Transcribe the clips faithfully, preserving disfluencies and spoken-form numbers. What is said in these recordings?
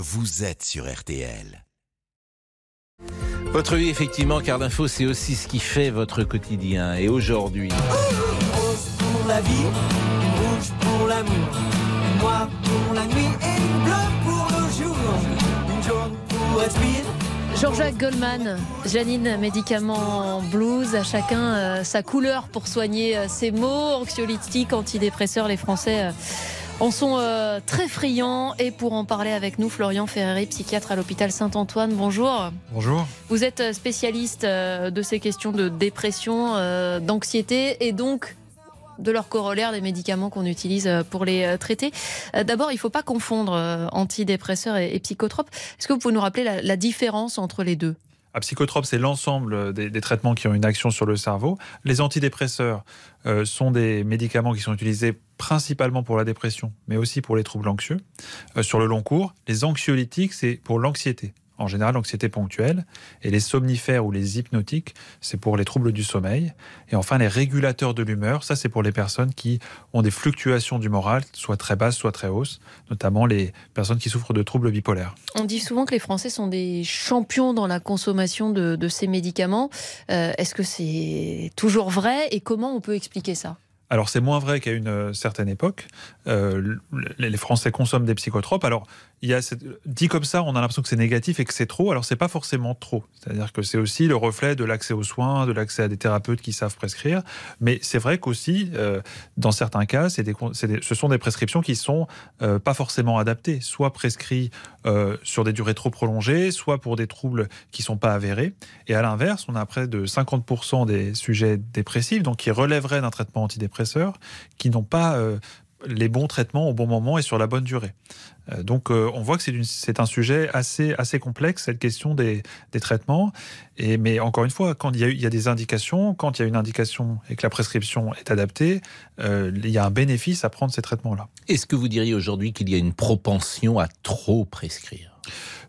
Vous êtes sur R T L. Votre vie, effectivement, car l'info, c'est aussi ce qui fait votre quotidien. Et aujourd'hui... Une rose pour la vie, une rouge pour l'amour, une noire pour la nuit et une bleue pour le jour, une jaune pour être vide. Jean-Jacques Goldman, Janine, médicament blues, à chacun euh, sa couleur pour soigner euh, ses maux, anxiolytiques, antidépresseurs, les Français... Euh, en sont euh, très friands. Et pour en parler avec nous, Florian Ferreri, psychiatre à l'hôpital Saint-Antoine, bonjour. Bonjour. Vous êtes spécialiste euh, de ces questions de dépression, euh, d'anxiété et donc de leur corollaire, des médicaments qu'on utilise euh, pour les euh, traiter. Euh, d'abord, il ne faut pas confondre euh, antidépresseurs et, et psychotropes. Est-ce que vous pouvez nous rappeler la, la différence entre les deux ? Un psychotrope, c'est l'ensemble des, des traitements qui ont une action sur le cerveau. Les antidépresseurs euh, sont des médicaments qui sont utilisés principalement pour la dépression, mais aussi pour les troubles anxieux. Euh, sur le long cours, les anxiolytiques, c'est pour l'anxiété. En général, l'anxiété ponctuelle. Et les somnifères ou les hypnotiques, c'est pour les troubles du sommeil. Et enfin, les régulateurs de l'humeur, ça, c'est pour les personnes qui ont des fluctuations du moral, soit très basses, soit très hausses, notamment les personnes qui souffrent de troubles bipolaires. On dit souvent que les Français sont des champions dans la consommation de, de ces médicaments. Euh, est-ce que c'est toujours vrai et comment on peut expliquer ça ? Alors, c'est moins vrai qu'à une certaine époque. Euh, les Français consomment des psychotropes. Alors, il y a cette... dit comme ça, on a l'impression que c'est négatif et que c'est trop. Alors, c'est pas forcément trop. C'est-à-dire que c'est aussi le reflet de l'accès aux soins, de l'accès à des thérapeutes qui savent prescrire. Mais c'est vrai qu'aussi, euh, dans certains cas, c'est des... C'est des... ce sont des prescriptions qui sont euh, pas forcément adaptées. Soit prescrits euh, sur des durées trop prolongées, soit pour des troubles qui sont pas avérés. Et à l'inverse, on a près de cinquante pour cent des sujets dépressifs, donc qui relèveraient d'un traitement antidépresseur, qui n'ont pas euh, les bons traitements au bon moment et sur la bonne durée. Euh, donc euh, on voit que c'est, une, c'est un sujet assez, assez complexe, cette question des, des traitements. Et, mais encore une fois, quand il y, a, il y a des indications, quand il y a une indication et que la prescription est adaptée, euh, il y a un bénéfice à prendre ces traitements-là. Est-ce que vous diriez aujourd'hui qu'il y a une propension à trop prescrire ?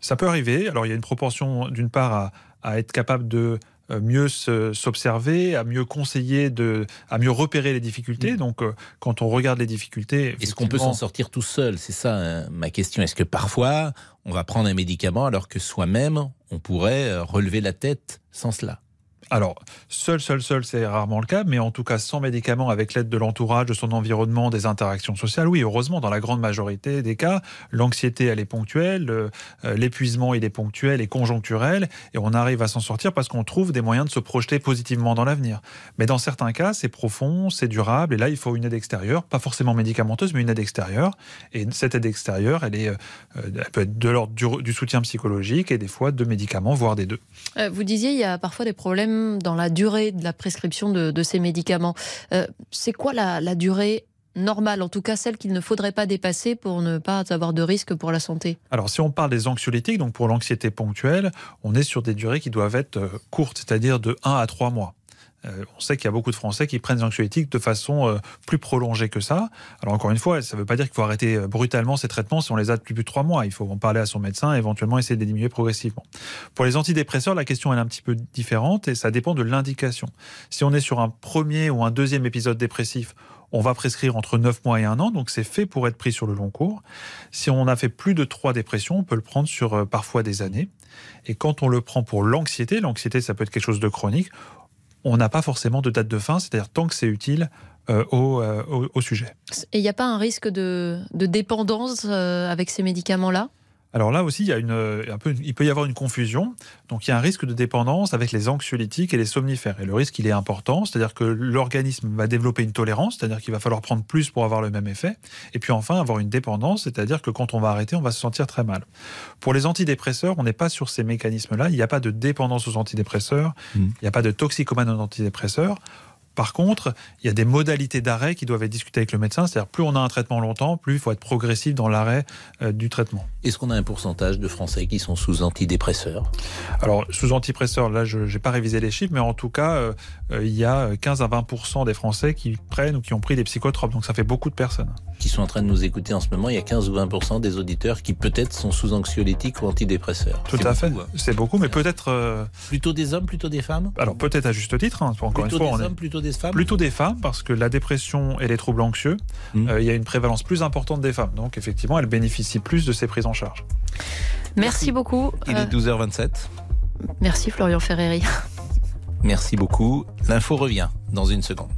Ça peut arriver. Alors il y a une propension d'une part à, à être capable de mieux s'observer, à mieux conseiller, de, à mieux repérer les difficultés. Donc, quand on regarde les difficultés... Effectivement... Est-ce qu'on peut s'en sortir tout seul ? C'est ça hein, ma question. Est-ce que parfois, on va prendre un médicament alors que soi-même, on pourrait relever la tête sans cela ? Alors, seul, seul, seul, c'est rarement le cas, mais en tout cas, sans médicaments, avec l'aide de l'entourage, de son environnement, des interactions sociales, oui, heureusement, dans la grande majorité des cas, l'anxiété, elle est ponctuelle, euh, l'épuisement, il est ponctuel et conjoncturel, et on arrive à s'en sortir parce qu'on trouve des moyens de se projeter positivement dans l'avenir. Mais dans certains cas, c'est profond, c'est durable, et là, il faut une aide extérieure, pas forcément médicamenteuse, mais une aide extérieure, et cette aide extérieure, elle, est, euh, elle peut être de l'ordre du, du soutien psychologique, et des fois, de médicaments, voire des deux. Euh, vous disiez, il y a parfois des problèmes dans la durée de la prescription de, de ces médicaments. Euh, c'est quoi la, la durée normale, en tout cas celle qu'il ne faudrait pas dépasser pour ne pas avoir de risque pour la santé ? Alors si on parle des anxiolytiques, donc pour l'anxiété ponctuelle, on est sur des durées qui doivent être courtes, c'est-à-dire de un à trois mois. On sait qu'il y a beaucoup de Français qui prennent des anxiolytiques de façon euh, plus prolongée que ça. Alors encore une fois, ça ne veut pas dire qu'il faut arrêter brutalement ces traitements si on les a depuis plus de trois mois. Il faut en parler à son médecin et éventuellement essayer de les diminuer progressivement. Pour les antidépresseurs, la question est un petit peu différente et ça dépend de l'indication. Si on est sur un premier ou un deuxième épisode dépressif, on va prescrire entre neuf mois et un an, donc c'est fait pour être pris sur le long cours. Si on a fait plus de trois dépressions, on peut le prendre sur euh, parfois des années. Et quand on le prend pour l'anxiété, l'anxiété ça peut être quelque chose de chronique, on n'a pas forcément de date de fin, c'est-à-dire tant que c'est utile euh, au, euh, au, au sujet. Et il n'y a pas un risque de, de dépendance euh, avec ces médicaments-là ? Alors là aussi, il, y a une, un peu, il peut y avoir une confusion. Donc il y a un risque de dépendance avec les anxiolytiques et les somnifères. Et le risque, il est important, c'est-à-dire que l'organisme va développer une tolérance, c'est-à-dire qu'il va falloir prendre plus pour avoir le même effet. Et puis enfin, avoir une dépendance, c'est-à-dire que quand on va arrêter, on va se sentir très mal. Pour les antidépresseurs, on n'est pas sur ces mécanismes-là. Il n'y a pas de dépendance aux antidépresseurs, mmh. Il n'y a pas de toxicomanie aux antidépresseurs. Par contre, il y a des modalités d'arrêt qui doivent être discutées avec le médecin. C'est-à-dire, plus on a un traitement longtemps, plus il faut être progressif dans l'arrêt euh, du traitement. Est-ce qu'on a un pourcentage de Français qui sont sous antidépresseurs ? Alors, sous antidépresseurs, là, je n'ai pas révisé les chiffres, mais en tout cas, euh, euh, il y a quinze à vingt pour cent des Français qui prennent ou qui ont pris des psychotropes. Donc, ça fait beaucoup de personnes. Qui sont en train de nous écouter en ce moment, il y a quinze ou vingt pour cent des auditeurs qui, peut-être, sont sous anxiolytiques ou antidépresseurs. Tout à fait. C'est beaucoup, mais peut-être... Euh... Plutôt des hommes, plutôt des femmes ? Alors, peut-être à juste titre. Hein, encore plutôt une fois, des on est... hommes, plutôt des Des femmes. Plutôt des femmes, parce que la dépression et les troubles anxieux, mmh. euh, il y a une prévalence plus importante des femmes. Donc, effectivement, elles bénéficient plus de ces prises en charge. Merci beaucoup. Il est douze heures vingt-sept. Merci Florian Ferreri. Merci beaucoup. L'info revient dans une seconde.